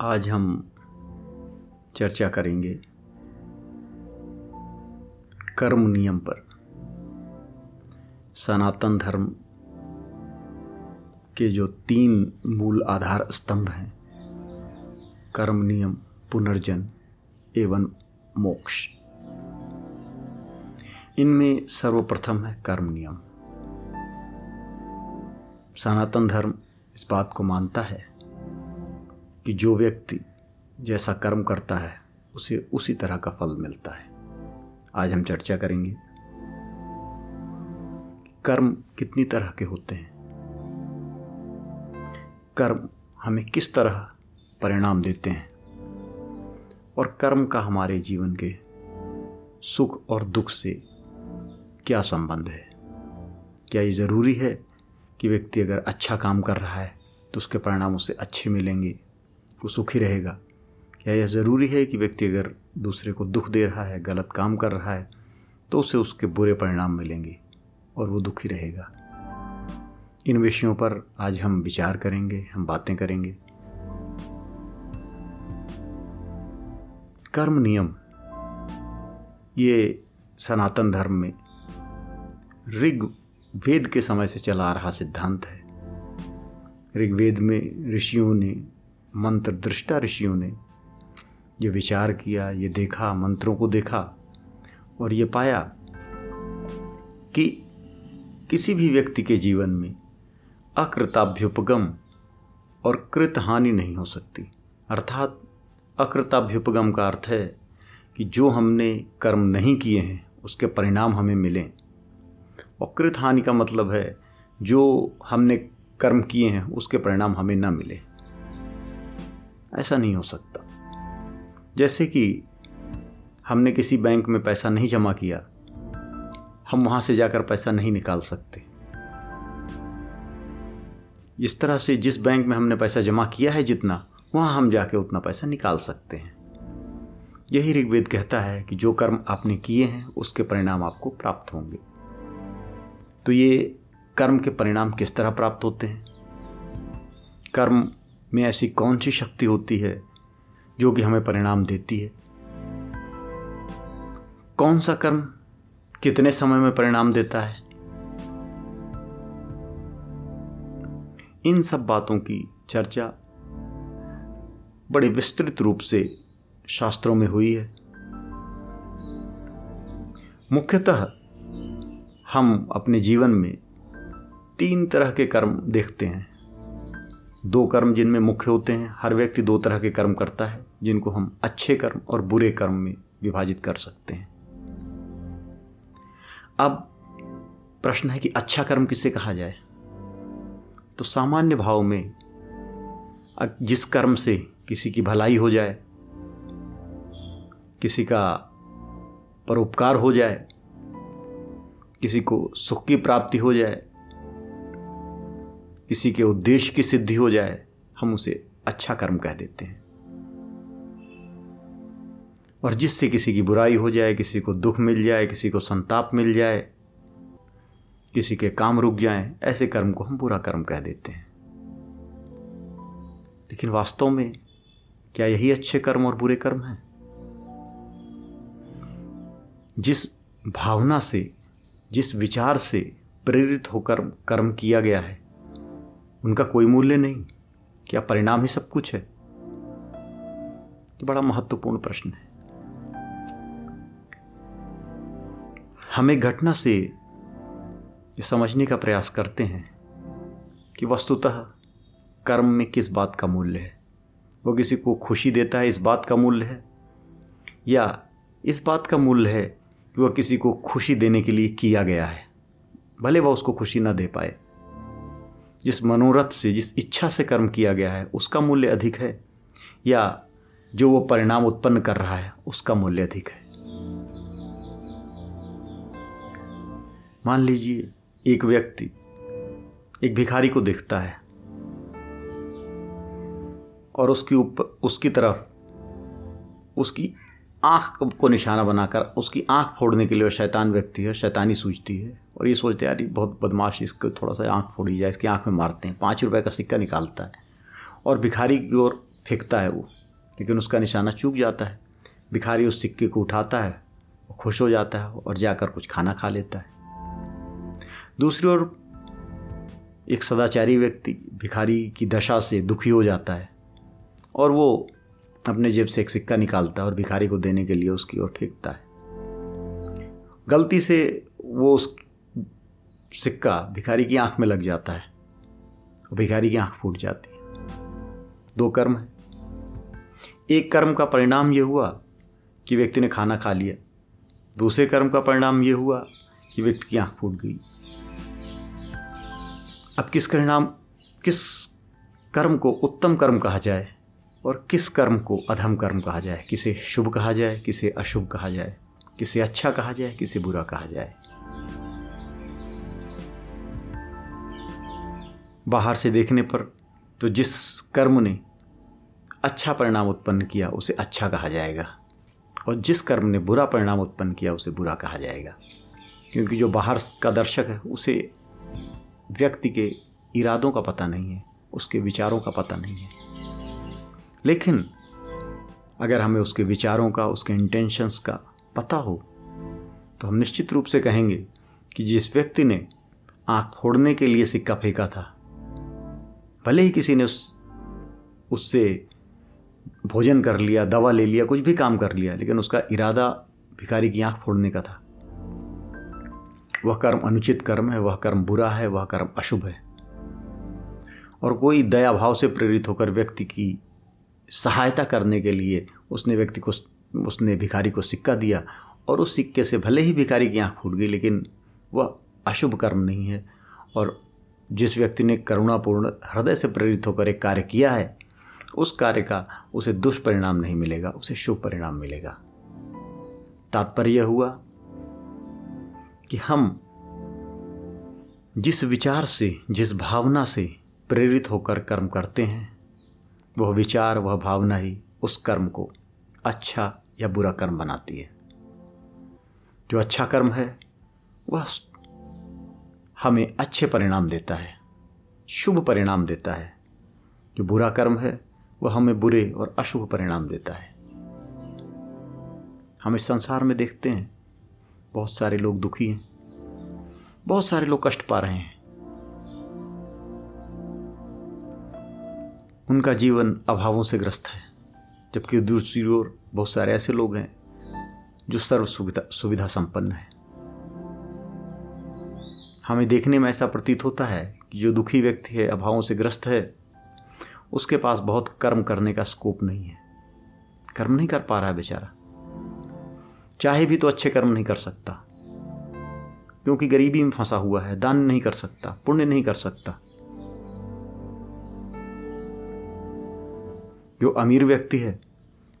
आज हम चर्चा करेंगे कर्म नियम पर। सनातन धर्म के जो तीन मूल आधार स्तंभ हैं, कर्म नियम, पुनर्जन्म एवं मोक्ष, इनमें सर्वप्रथम है कर्म नियम। सनातन धर्म इस बात को मानता है कि जो व्यक्ति जैसा कर्म करता है उसे उसी तरह का फल मिलता है। आज हम चर्चा करेंगे कर्म कितनी तरह के होते हैं, कर्म हमें किस तरह परिणाम देते हैं और कर्म का हमारे जीवन के सुख और दुख से क्या संबंध है। क्या ये ज़रूरी है कि व्यक्ति अगर अच्छा काम कर रहा है तो उसके परिणाम उसे अच्छे मिलेंगे, वो सुखी रहेगा? क्या यह ज़रूरी है कि व्यक्ति अगर दूसरे को दुख दे रहा है, गलत काम कर रहा है, तो उसे उसके बुरे परिणाम मिलेंगे और वो दुखी रहेगा? इन विषयों पर आज हम विचार करेंगे, हम बातें करेंगे। कर्म नियम ये सनातन धर्म में ऋग्वेद के समय से चला आ रहा सिद्धांत है। ऋग्वेद में ऋषियों ने, मंत्र दृष्टा ऋषियों ने ये विचार किया, ये देखा, मंत्रों को देखा और ये पाया कि किसी भी व्यक्ति के जीवन में अकृताभ्युपगम और कृत हानि नहीं हो सकती। अर्थात अकृताभ्युपगम का अर्थ है कि जो हमने कर्म नहीं किए हैं उसके परिणाम हमें मिलें, और कृत हानि का मतलब है जो हमने कर्म किए हैं उसके परिणाम हमें ना मिले, ऐसा नहीं हो सकता। जैसे कि हमने किसी बैंक में पैसा नहीं जमा किया, हम वहाँ से जाकर पैसा नहीं निकाल सकते। इस तरह से जिस बैंक में हमने पैसा जमा किया है जितना, वहाँ हम जाके उतना पैसा निकाल सकते हैं। यही ऋग्वेद कहता है कि जो कर्म आपने किए हैं उसके परिणाम आपको प्राप्त होंगे। तो ये कर्म के परिणाम किस तरह प्राप्त होते हैं, कर्म में ऐसी कौन सी शक्ति होती है जो कि हमें परिणाम देती है, कौन सा कर्म कितने समय में परिणाम देता है, इन सब बातों की चर्चा बड़े विस्तृत रूप से शास्त्रों में हुई है। मुख्यतः हम अपने जीवन में तीन तरह के कर्म देखते हैं। दो कर्म जिनमें मुख्य होते हैं, हर व्यक्ति दो तरह के कर्म करता है जिनको हम अच्छे कर्म और बुरे कर्म में विभाजित कर सकते हैं। अब प्रश्न है कि अच्छा कर्म किसे कहा जाए, तो सामान्य भाव में जिस कर्म से किसी की भलाई हो जाए, किसी का परोपकार हो जाए, किसी को सुख की प्राप्ति हो जाए, किसी के उद्देश्य की सिद्धि हो जाए, हम उसे अच्छा कर्म कह देते हैं। और जिससे किसी की बुराई हो जाए, किसी को दुख मिल जाए, किसी को संताप मिल जाए, किसी के काम रुक जाएं, ऐसे कर्म को हम बुरा कर्म कह देते हैं। लेकिन वास्तव में क्या यही अच्छे कर्म और बुरे कर्म हैं? जिस भावना से, जिस विचार से प्रेरित होकर कर्म किया गया है, उनका कोई मूल्य नहीं? क्या परिणाम ही सब कुछ है? ये बड़ा महत्वपूर्ण प्रश्न है। हम एक घटना से ये समझने का प्रयास करते हैं कि वस्तुतः कर्म में किस बात का मूल्य है। वो किसी को खुशी देता है, इस बात का मूल्य है, या इस बात का मूल्य है कि वह किसी को खुशी देने के लिए किया गया है, भले वह उसको खुशी ना दे पाए। जिस मनोरथ से, जिस इच्छा से कर्म किया गया है, उसका मूल्य अधिक है, या जो वो परिणाम उत्पन्न कर रहा है उसका मूल्य अधिक है? मान लीजिए एक व्यक्ति एक भिखारी को देखता है और उसकी तरफ उसकी आँख को निशाना बनाकर उसकी आँख फोड़ने के लिए, शैतान व्यक्ति है, शैतानी सूझती है और ये सोचते हैं यार ये बहुत बदमाश, इसको थोड़ा सा आँख फोड़ी जाए, इसकी आँख में मारते हैं। 5 रुपए का सिक्का निकालता है और भिखारी की ओर फेंकता है वो, लेकिन उसका निशाना चूक जाता है। भिखारी उस सिक्के को उठाता है, वो खुश हो जाता है और जाकर कुछ खाना खा लेता है। दूसरी ओर एक सदाचारी व्यक्ति भिखारी की दशा से दुखी हो जाता है और वो अपने जेब से एक सिक्का निकालता है और भिखारी को देने के लिए उसकी ओर फेंकता है। गलती से वो उस सिक्का भिखारी की आंख में लग जाता है और भिखारी की आंख फूट जाती है। दो कर्म है। एक कर्म का परिणाम ये हुआ कि व्यक्ति ने खाना खा लिया, दूसरे कर्म का परिणाम ये हुआ कि व्यक्ति की आंख फूट गई। अब किस कर्म को उत्तम कर्म कहा जाए और किस कर्म को अधम कर्म कहा जाए, किसे शुभ कहा जाए, किसे अशुभ कहा जाए, किसे अच्छा कहा जाए, किसे बुरा कहा जाए। बाहर से देखने पर तो जिस कर्म ने अच्छा परिणाम उत्पन्न किया उसे अच्छा कहा जाएगा और जिस कर्म ने बुरा परिणाम उत्पन्न किया उसे बुरा कहा जाएगा, क्योंकि जो बाहर का दर्शक है उसे व्यक्ति के इरादों का पता नहीं है, उसके विचारों का पता नहीं है। लेकिन अगर हमें उसके विचारों का, उसके इंटेंशंस का पता हो तो हम निश्चित रूप से कहेंगे कि जिस व्यक्ति ने आँख फोड़ने के लिए सिक्का फेंका था, भले ही किसी ने उससे भोजन कर लिया, दवा ले लिया, कुछ भी काम कर लिया, लेकिन उसका इरादा भिखारी की आँख फोड़ने का था। वह कर्म अनुचित कर्म है, वह कर्म बुरा है, वह कर्म अशुभ है। और कोई दया भाव से प्रेरित होकर व्यक्ति की सहायता करने के लिए उसने भिखारी को सिक्का दिया और उस सिक्के से भले ही भिखारी की आँख फूट गई, लेकिन वह अशुभ कर्म नहीं है। और जिस व्यक्ति ने करुणापूर्ण हृदय से प्रेरित होकर एक कार्य किया है, उस कार्य का उसे दुष्परिणाम नहीं मिलेगा, उसे शुभ परिणाम मिलेगा। तात्पर्य हुआ कि हम जिस विचार से, जिस भावना से प्रेरित होकर कर्म करते हैं, वह विचार, वह भावना ही उस कर्म को अच्छा या बुरा कर्म बनाती है। जो अच्छा कर्म है वह हमें अच्छे परिणाम देता है, शुभ परिणाम देता है। जो बुरा कर्म है वह हमें बुरे और अशुभ परिणाम देता है। हम इस संसार में देखते हैं बहुत सारे लोग दुखी हैं, बहुत सारे लोग कष्ट पा रहे हैं, उनका जीवन अभावों से ग्रस्त है, जबकि दूसरी ओर बहुत सारे ऐसे लोग हैं जो सर्व सुविधा संपन्न हैं। हमें देखने में ऐसा प्रतीत होता है कि जो दुखी व्यक्ति है, अभावों से ग्रस्त है, उसके पास बहुत कर्म करने का स्कोप नहीं है, कर्म नहीं कर पा रहा है बेचारा, चाहे भी तो अच्छे कर्म नहीं कर सकता, क्योंकि गरीबी में फंसा हुआ है, दान नहीं कर सकता, पुण्य नहीं कर सकता। जो अमीर व्यक्ति है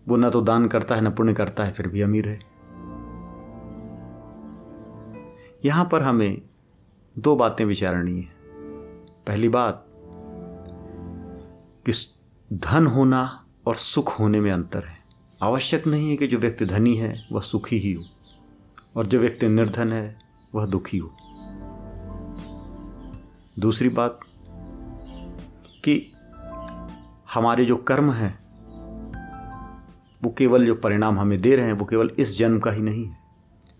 वो ना तो दान करता है ना पुण्य करता है, फिर भी अमीर है। यहाँ पर हमें दो बातें विचारणीय है। पहली बात कि धन होना और सुख होने में अंतर है। आवश्यक नहीं है कि जो व्यक्ति धनी है वह सुखी ही हो और जो व्यक्ति निर्धन है वह दुखी हो। दूसरी बात कि हमारे जो कर्म हैं वो केवल जो परिणाम हमें दे रहे हैं वो केवल इस जन्म का ही नहीं है,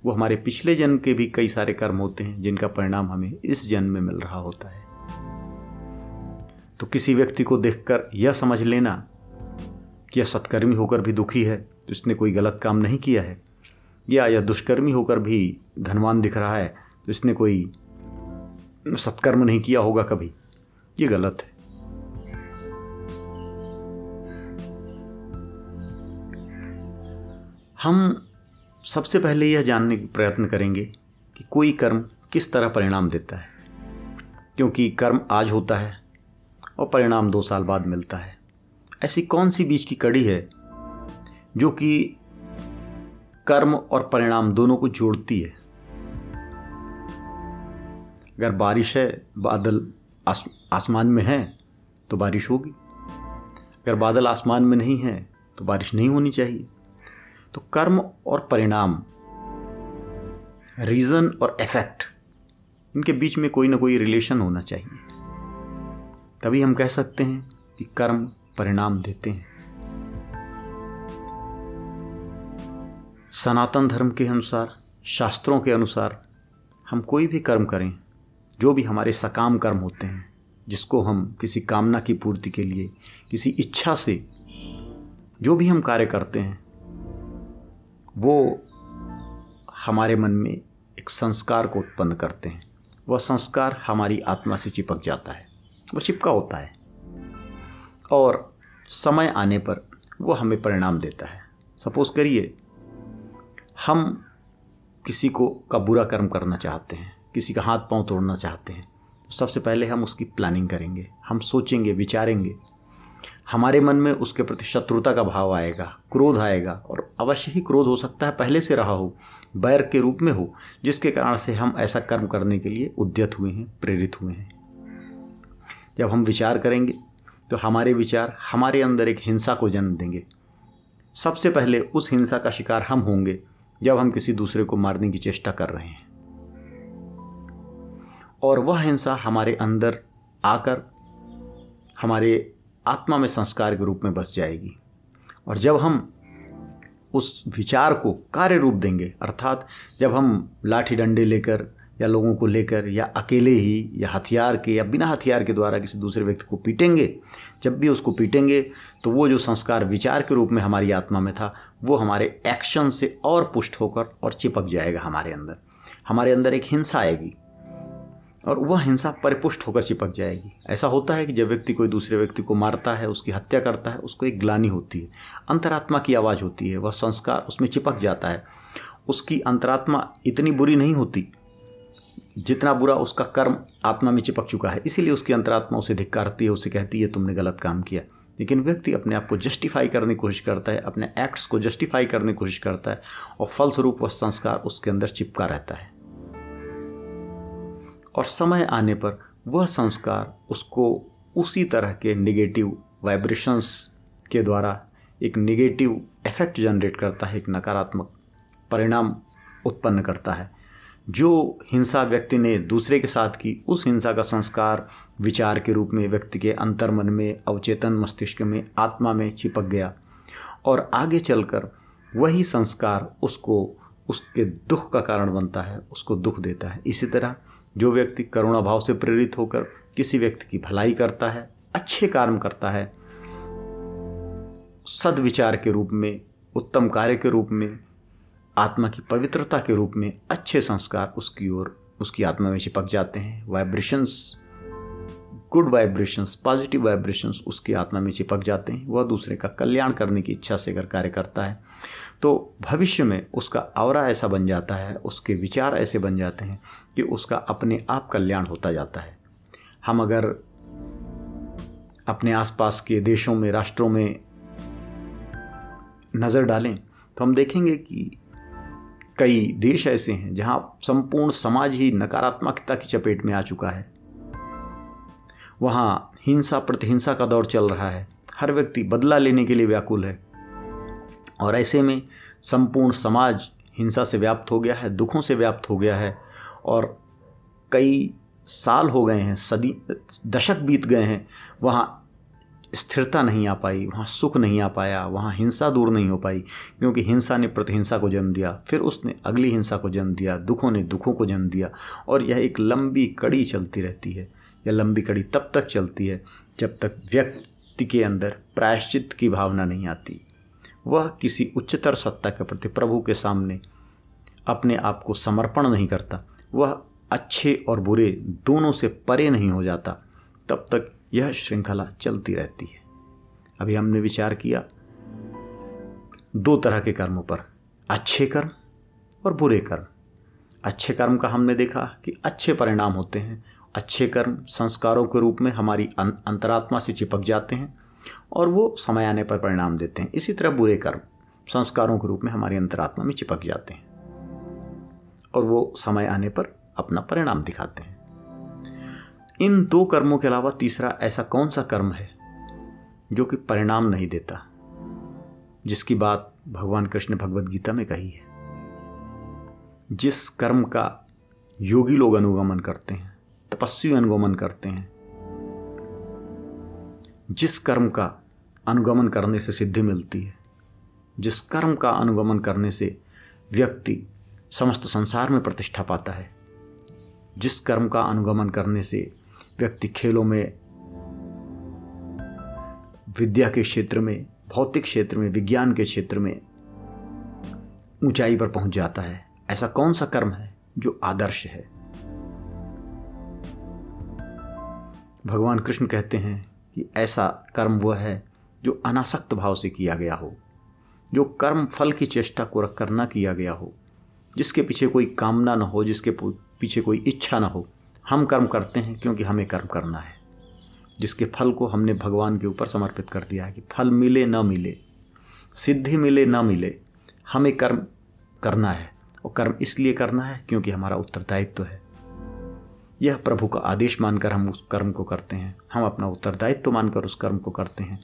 वो हमारे पिछले जन्म के भी कई सारे कर्म होते हैं जिनका परिणाम हमें इस जन्म में मिल रहा होता है। तो किसी व्यक्ति को देखकर यह समझ लेना कि यह सत्कर्मी होकर भी दुखी है तो इसने कोई गलत काम नहीं किया है, या यह दुष्कर्मी होकर भी धनवान दिख रहा है तो इसने कोई सत्कर्म नहीं किया होगा कभी, ये गलत है। हम सबसे पहले यह जानने का प्रयत्न करेंगे कि कोई कर्म किस तरह परिणाम देता है, क्योंकि कर्म आज होता है और परिणाम 2 साल बाद मिलता है। ऐसी कौन सी बीच की कड़ी है जो कि कर्म और परिणाम दोनों को जोड़ती है। अगर बारिश है, बादल आसमान में है तो बारिश होगी, अगर बादल आसमान में नहीं है तो बारिश नहीं होनी चाहिए। तो कर्म और परिणाम, रीज़न और इफेक्ट, इनके बीच में कोई ना कोई रिलेशन होना चाहिए, तभी हम कह सकते हैं कि कर्म परिणाम देते हैं। सनातन धर्म के अनुसार, शास्त्रों के अनुसार हम कोई भी कर्म करें, जो भी हमारे सकाम कर्म होते हैं, जिसको हम किसी कामना की पूर्ति के लिए, किसी इच्छा से जो भी हम कार्य करते हैं, वो हमारे मन में एक संस्कार को उत्पन्न करते हैं। वह संस्कार हमारी आत्मा से चिपक जाता है, वो चिपका होता है और समय आने पर वो हमें परिणाम देता है। सपोज़ करिए हम किसी को का बुरा कर्म करना चाहते हैं, किसी का हाथ पांव तोड़ना चाहते हैं, तो सबसे पहले हम उसकी प्लानिंग करेंगे, हम सोचेंगे, विचारेंगे, हमारे मन में उसके प्रति शत्रुता का भाव आएगा, क्रोध आएगा। और अवश्य ही क्रोध हो सकता है पहले से रहा हो, बैर के रूप में हो, जिसके कारण से हम ऐसा कर्म करने के लिए उद्यत हुए हैं, प्रेरित हुए हैं। जब हम विचार करेंगे तो हमारे विचार हमारे अंदर एक हिंसा को जन्म देंगे। सबसे पहले उस हिंसा का शिकार हम होंगे जब हम किसी दूसरे को मारने की चेष्टा कर रहे हैं, और वह हिंसा हमारे अंदर आकर हमारे आत्मा में संस्कार के रूप में बस जाएगी। और जब हम उस विचार को कार्य रूप देंगे, अर्थात जब हम लाठी डंडे लेकर या लोगों को लेकर या अकेले ही या हथियार के या बिना हथियार के द्वारा किसी दूसरे व्यक्ति को पीटेंगे, जब भी उसको पीटेंगे तो वो जो संस्कार विचार के रूप में हमारी आत्मा में था, वो हमारे एक्शन से और पुष्ट होकर और चिपक जाएगा हमारे अंदर। हमारे अंदर एक हिंसा आएगी और वह हिंसा परिपुष्ट होकर चिपक जाएगी। ऐसा होता है कि जब व्यक्ति कोई दूसरे व्यक्ति को मारता है, उसकी हत्या करता है, उसको एक ग्लानि होती है, अंतरात्मा की आवाज़ होती है, वह संस्कार उसमें चिपक जाता है। उसकी अंतरात्मा इतनी बुरी नहीं होती जितना बुरा उसका कर्म आत्मा में चिपक चुका है, इसीलिए उसकी अंतरात्मा उसे धिक्कारती है, उसे कहती है तुमने गलत काम किया। लेकिन व्यक्ति अपने आप को जस्टिफाई करने की कोशिश करता है, अपने एक्ट्स को जस्टिफाई करने की कोशिश करता है, और फलस्वरूप वह संस्कार उसके अंदर चिपका रहता है। और समय आने पर वह संस्कार उसको उसी तरह के नेगेटिव वाइब्रेशंस के द्वारा एक नेगेटिव इफेक्ट जनरेट करता है, एक नकारात्मक परिणाम उत्पन्न करता है। जो हिंसा व्यक्ति ने दूसरे के साथ की, उस हिंसा का संस्कार विचार के रूप में व्यक्ति के अंतर्मन में, अवचेतन मस्तिष्क में, आत्मा में चिपक गया, और आगे चलकर वही संस्कार उसको उसके दुख का कारण बनता है, उसको दुख देता है। इसी तरह जो व्यक्ति करुणा भाव से प्रेरित होकर किसी व्यक्ति की भलाई करता है, अच्छे कर्म करता है, सद्विचार के रूप में, उत्तम कार्य के रूप में, आत्मा की पवित्रता के रूप में अच्छे संस्कार उसकी ओर, उसकी आत्मा में चिपक जाते हैं। Vibrations, good vibrations, positive vibrations उसकी आत्मा में चिपक जाते हैं। वह दूसरे का कल्याण करने की इच्छा से अगर कार्य करता है तो भविष्य में उसका औरा ऐसा बन जाता है, उसके विचार ऐसे बन जाते हैं कि उसका अपने आप कल्याण होता जाता है। हम अगर अपने आसपास के देशों में, राष्ट्रों में नज़र डालें तो हम देखेंगे कि कई देश ऐसे हैं जहाँ संपूर्ण समाज ही नकारात्मकता की चपेट में आ चुका है। वहाँ हिंसा प्रतिहिंसा का दौर चल रहा है, हर व्यक्ति बदला लेने के लिए व्याकुल है, और ऐसे में संपूर्ण समाज हिंसा से व्याप्त हो गया है, दुखों से व्याप्त हो गया है। और कई साल हो गए हैं, सदी दशक बीत गए हैं, वहाँ स्थिरता नहीं आ पाई, वहाँ सुख नहीं आ पाया, वहाँ हिंसा दूर नहीं हो पाई, क्योंकि हिंसा ने प्रतिहिंसा को जन्म दिया, फिर उसने अगली हिंसा को जन्म दिया, दुखों ने दुखों को जन्म दिया, और यह एक लंबी कड़ी चलती रहती है। यह लंबी कड़ी तब तक चलती है जब तक व्यक्ति के अंदर प्रायश्चित की भावना नहीं आती। वह किसी उच्चतर सत्ता के प्रति, प्रभु के सामने अपने आप को समर्पण नहीं करता, वह अच्छे और बुरे दोनों से परे नहीं हो जाता, तब तक यह श्रृंखला चलती रहती है। अभी हमने विचार किया दो तरह के कर्मों पर, अच्छे कर्म और बुरे कर्म। अच्छे कर्म का हमने देखा कि अच्छे परिणाम होते हैं, अच्छे कर्म संस्कारों के रूप में हमारी अंतरात्मा से चिपक जाते हैं और वो समय आने पर परिणाम देते हैं। इसी तरह बुरे कर्म संस्कारों के रूप में हमारी अंतरात्मा में चिपक जाते हैं और वो समय आने पर अपना परिणाम दिखाते हैं। इन दो कर्मों के अलावा तीसरा ऐसा कौन सा कर्म है जो कि परिणाम नहीं देता, जिसकी बात भगवान कृष्ण ने भगवद गीता में कही है। जिस कर्म का योगी लोग अनुगमन करते हैं, तपस्वी अनुगमन करते हैं, जिस कर्म का अनुगमन करने से सिद्धि मिलती है, जिस कर्म का अनुगमन करने से व्यक्ति समस्त संसार में प्रतिष्ठा पाता है। जिस कर्म का अनुगमन करने से व्यक्ति खेलों में, विद्या के क्षेत्र में, भौतिक क्षेत्र में, विज्ञान के क्षेत्र में ऊंचाई पर पहुंच जाता है। ऐसा कौन सा कर्म है जो आदर्श है? भगवान कृष्ण कहते हैं कि ऐसा कर्म वह है जो अनासक्त भाव से किया गया हो, जो कर्म फल की चेष्टा को रखकर ना किया गया हो, जिसके पीछे कोई कामना न हो, जिसके पीछे कोई इच्छा न हो। हम कर्म करते हैं क्योंकि हमें कर्म करना है, जिसके फल को हमने भगवान के ऊपर समर्पित कर दिया है कि फल मिले ना मिले, सिद्धि मिले ना मिले, हमें कर्म करना है। और कर्म इसलिए करना है क्योंकि हमारा उत्तरदायित्व है। यह प्रभु का आदेश मानकर हम उस कर्म को करते हैं, हम अपना उत्तरदायित्व मानकर उस कर्म को करते हैं।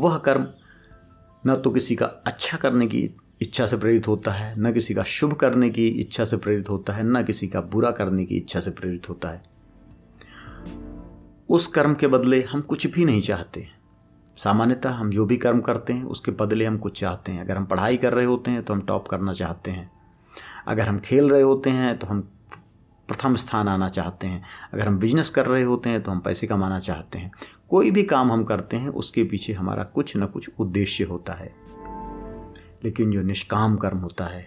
वह कर्म न तो किसी का अच्छा करने की इच्छा से प्रेरित होता है, न किसी का शुभ करने की इच्छा से प्रेरित होता है, न किसी का बुरा करने की इच्छा से प्रेरित होता है। उस कर्म के बदले हम कुछ भी नहीं चाहते। सामान्यतः हम जो भी कर्म करते हैं उसके बदले हम कुछ चाहते हैं। अगर हम पढ़ाई कर रहे होते हैं तो हम टॉप करना चाहते हैं, अगर हम खेल रहे होते हैं तो हम प्रथम स्थान आना चाहते हैं, अगर हम बिजनेस कर रहे होते हैं तो हम पैसे कमाना चाहते हैं। कोई भी काम हम करते हैं उसके पीछे हमारा कुछ न कुछ उद्देश्य होता है। लेकिन जो निष्काम कर्म होता है,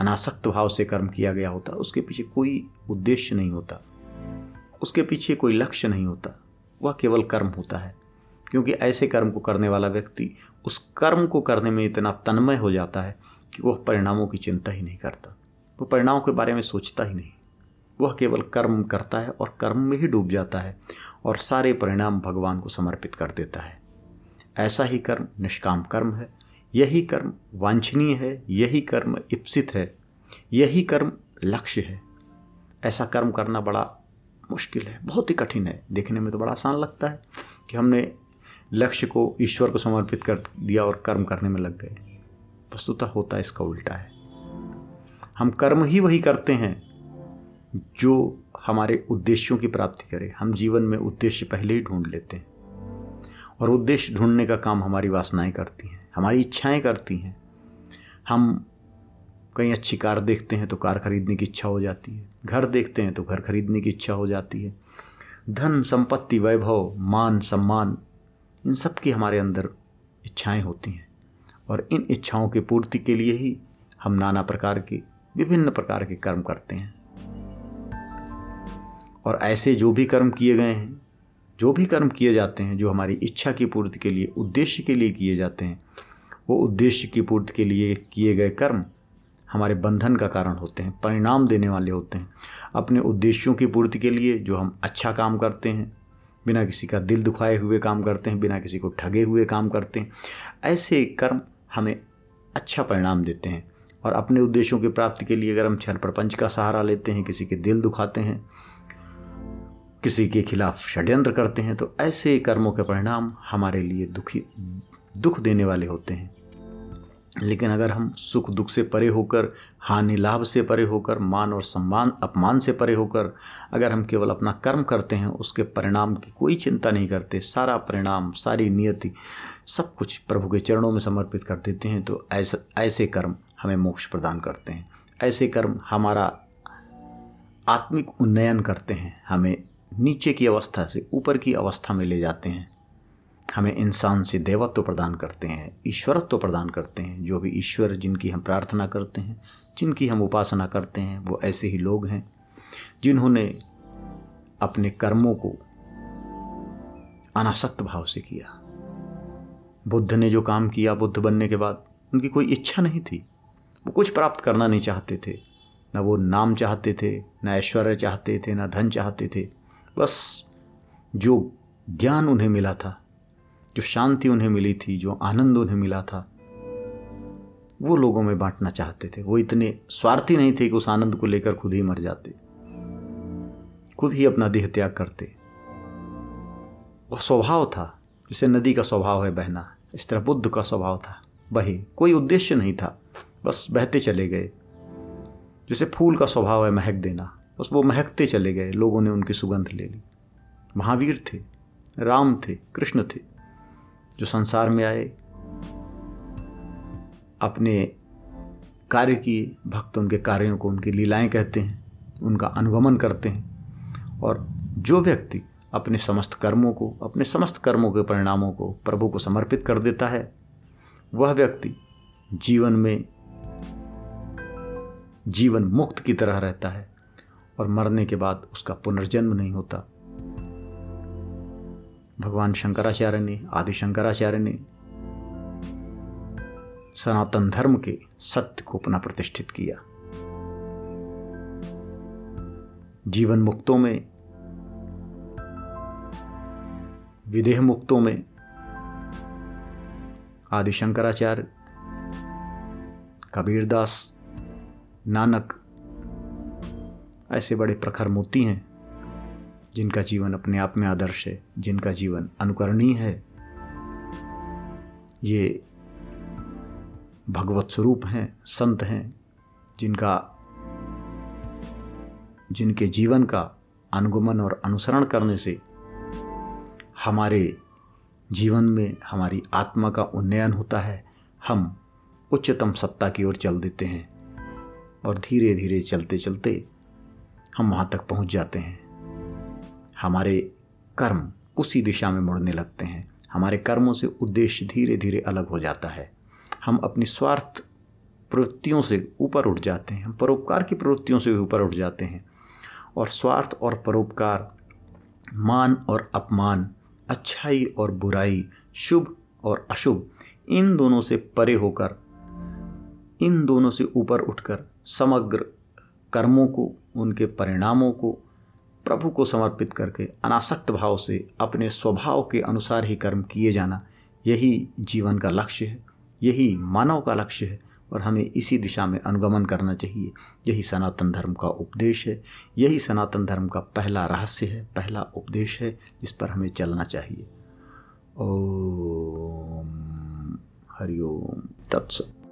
अनासक्त भाव से कर्म किया गया होता है, उसके पीछे कोई उद्देश्य नहीं होता, उसके पीछे कोई लक्ष्य नहीं होता, वह केवल कर्म होता है। क्योंकि ऐसे कर्म को करने वाला व्यक्ति उस कर्म को करने में इतना तन्मय हो जाता है कि वह परिणामों की चिंता ही नहीं करता, वह परिणामों के बारे में सोचता ही नहीं, वह केवल कर्म करता है और कर्म में ही डूब जाता है और सारे परिणाम भगवान को समर्पित कर देता है। ऐसा ही कर्म निष्काम कर्म है, यही कर्म वांछनीय है, यही कर्म इप्सित है, यही कर्म लक्ष्य है। ऐसा कर्म करना बड़ा मुश्किल है, बहुत ही कठिन है। देखने में तो बड़ा आसान लगता है कि हमने लक्ष्य को ईश्वर को समर्पित कर दिया और कर्म करने में लग गए। वस्तुतः होता इसका उल्टा है। हम कर्म ही वही करते हैं जो हमारे उद्देश्यों की प्राप्ति करे। हम जीवन में उद्देश्य पहले ही ढूंढ लेते हैं और उद्देश्य ढूंढने का काम हमारी वासनाएं करती हैं, हमारी इच्छाएं करती हैं। हम कहीं अच्छी कार देखते हैं तो कार खरीदने की इच्छा हो जाती है, घर देखते हैं तो घर खरीदने की इच्छा हो जाती है। धन, संपत्ति, वैभव, मान, सम्मान, इन सब की हमारे अंदर इच्छाएं होती हैं और इन इच्छाओं की पूर्ति के लिए ही हम नाना प्रकार के, विभिन्न प्रकार के कर्म करते हैं। और ऐसे जो भी कर्म किए गए हैं, जो भी कर्म किए जाते हैं, जो हमारी इच्छा की पूर्ति के लिए, उद्देश्य के लिए किए जाते हैं, वो उद्देश्य की पूर्ति के लिए किए गए कर्म हमारे बंधन का कारण होते हैं, परिणाम देने वाले होते हैं। अपने उद्देश्यों की पूर्ति के लिए जो हम अच्छा काम करते हैं, बिना किसी का दिल दुखाए हुए काम करते हैं, बिना किसी को ठगे हुए काम करते हैं, ऐसे कर्म हमें अच्छा परिणाम देते हैं। और अपने उद्देश्यों की प्राप्ति के लिए अगर हम छल प्रपंच का सहारा लेते हैं, किसी के दिल दुखाते हैं, किसी के खिलाफ षड्यंत्र करते हैं, तो ऐसे कर्मों के परिणाम हमारे लिए दुख देने वाले होते हैं। लेकिन अगर हम सुख दुख से परे होकर, हानि लाभ से परे होकर, मान और सम्मान अपमान से परे होकर अगर हम केवल अपना कर्म करते हैं, उसके परिणाम की कोई चिंता नहीं करते, सारा परिणाम, सारी नियति, सब कुछ प्रभु के चरणों में समर्पित कर देते हैं, तो ऐसे कर्म हमें मोक्ष प्रदान करते हैं। ऐसे कर्म हमारा आत्मिक उन्नयन करते हैं, हमें नीचे की अवस्था से ऊपर की अवस्था में ले जाते हैं, हमें इंसान से देवत्व प्रदान करते हैं, ईश्वरत्व प्रदान करते हैं। जो भी ईश्वर जिनकी हम प्रार्थना करते हैं, जिनकी हम उपासना करते हैं, वो ऐसे ही लोग हैं जिन्होंने अपने कर्मों को अनासक्त भाव से किया। बुद्ध ने जो काम किया, बुद्ध बनने के बाद उनकी कोई इच्छा नहीं थी, वो कुछ प्राप्त करना नहीं चाहते थे, ना वो नाम चाहते थे, ना ऐश्वर्य चाहते थे, ना धन चाहते थे। बस जो ज्ञान उन्हें मिला था, जो शांति उन्हें मिली थी, जो आनंद उन्हें मिला था, वो लोगों में बांटना चाहते थे। वो इतने स्वार्थी नहीं थे कि उस आनंद को लेकर खुद ही मर जाते, खुद ही अपना देह त्याग करते। वह स्वभाव था, जैसे नदी का स्वभाव है बहना, इस तरह बुद्ध का स्वभाव था, बहे। कोई उद्देश्य नहीं था, बस बहते चले गए। जैसे फूल का स्वभाव है महक देना, बस वो महकते चले गए, लोगों ने उनकी सुगंध ले ली। महावीर थे, राम थे, कृष्ण थे, जो संसार में आए, अपने कार्य किए। भक्त उनके कार्यों को, उनकी लीलाएं कहते हैं, उनका अनुगमन करते हैं। और जो व्यक्ति अपने समस्त कर्मों को, अपने समस्त कर्मों के परिणामों को प्रभु को समर्पित कर देता है, वह व्यक्ति जीवन में जीवन मुक्त की तरह रहता है और मरने के बाद उसका पुनर्जन्म नहीं होता। भगवान शंकराचार्य ने, आदि शंकराचार्य ने सनातन धर्म के सत्य को पुनः प्रतिष्ठित किया। जीवन मुक्तों में, विदेह मुक्तों में आदि शंकराचार्य, कबीरदास, नानक ऐसे बड़े प्रखर मोती हैं जिनका जीवन अपने आप में आदर्श है, जिनका जीवन अनुकरणीय है। ये भगवत स्वरूप हैं, संत हैं, जिनके जीवन का अनुगमन और अनुसरण करने से हमारे जीवन में हमारी आत्मा का उन्नयन होता है। हम उच्चतम सत्ता की ओर चल देते हैं और धीरे धीरे चलते चलते हम वहाँ तक पहुँच जाते हैं। हमारे कर्म उसी दिशा में मुड़ने लगते हैं, हमारे कर्मों से उद्देश्य धीरे धीरे अलग हो जाता है। हम अपनी स्वार्थ प्रवृत्तियों से ऊपर उठ जाते हैं, हम परोपकार की प्रवृत्तियों से भी ऊपर उठ जाते हैं। और स्वार्थ और परोपकार, मान और अपमान, अच्छाई और बुराई, शुभ और अशुभ, इन दोनों से परे होकर, इन दोनों से ऊपर उठकर समग्र कर्मों को, उनके परिणामों को प्रभु को समर्पित करके अनासक्त भाव से अपने स्वभाव के अनुसार ही कर्म किए जाना, यही जीवन का लक्ष्य है, यही मानव का लक्ष्य है। और हमें इसी दिशा में अनुगमन करना चाहिए। यही सनातन धर्म का उपदेश है, यही सनातन धर्म का पहला रहस्य है, पहला उपदेश है जिस पर हमें चलना चाहिए। ओम हरिओम तत्सत्।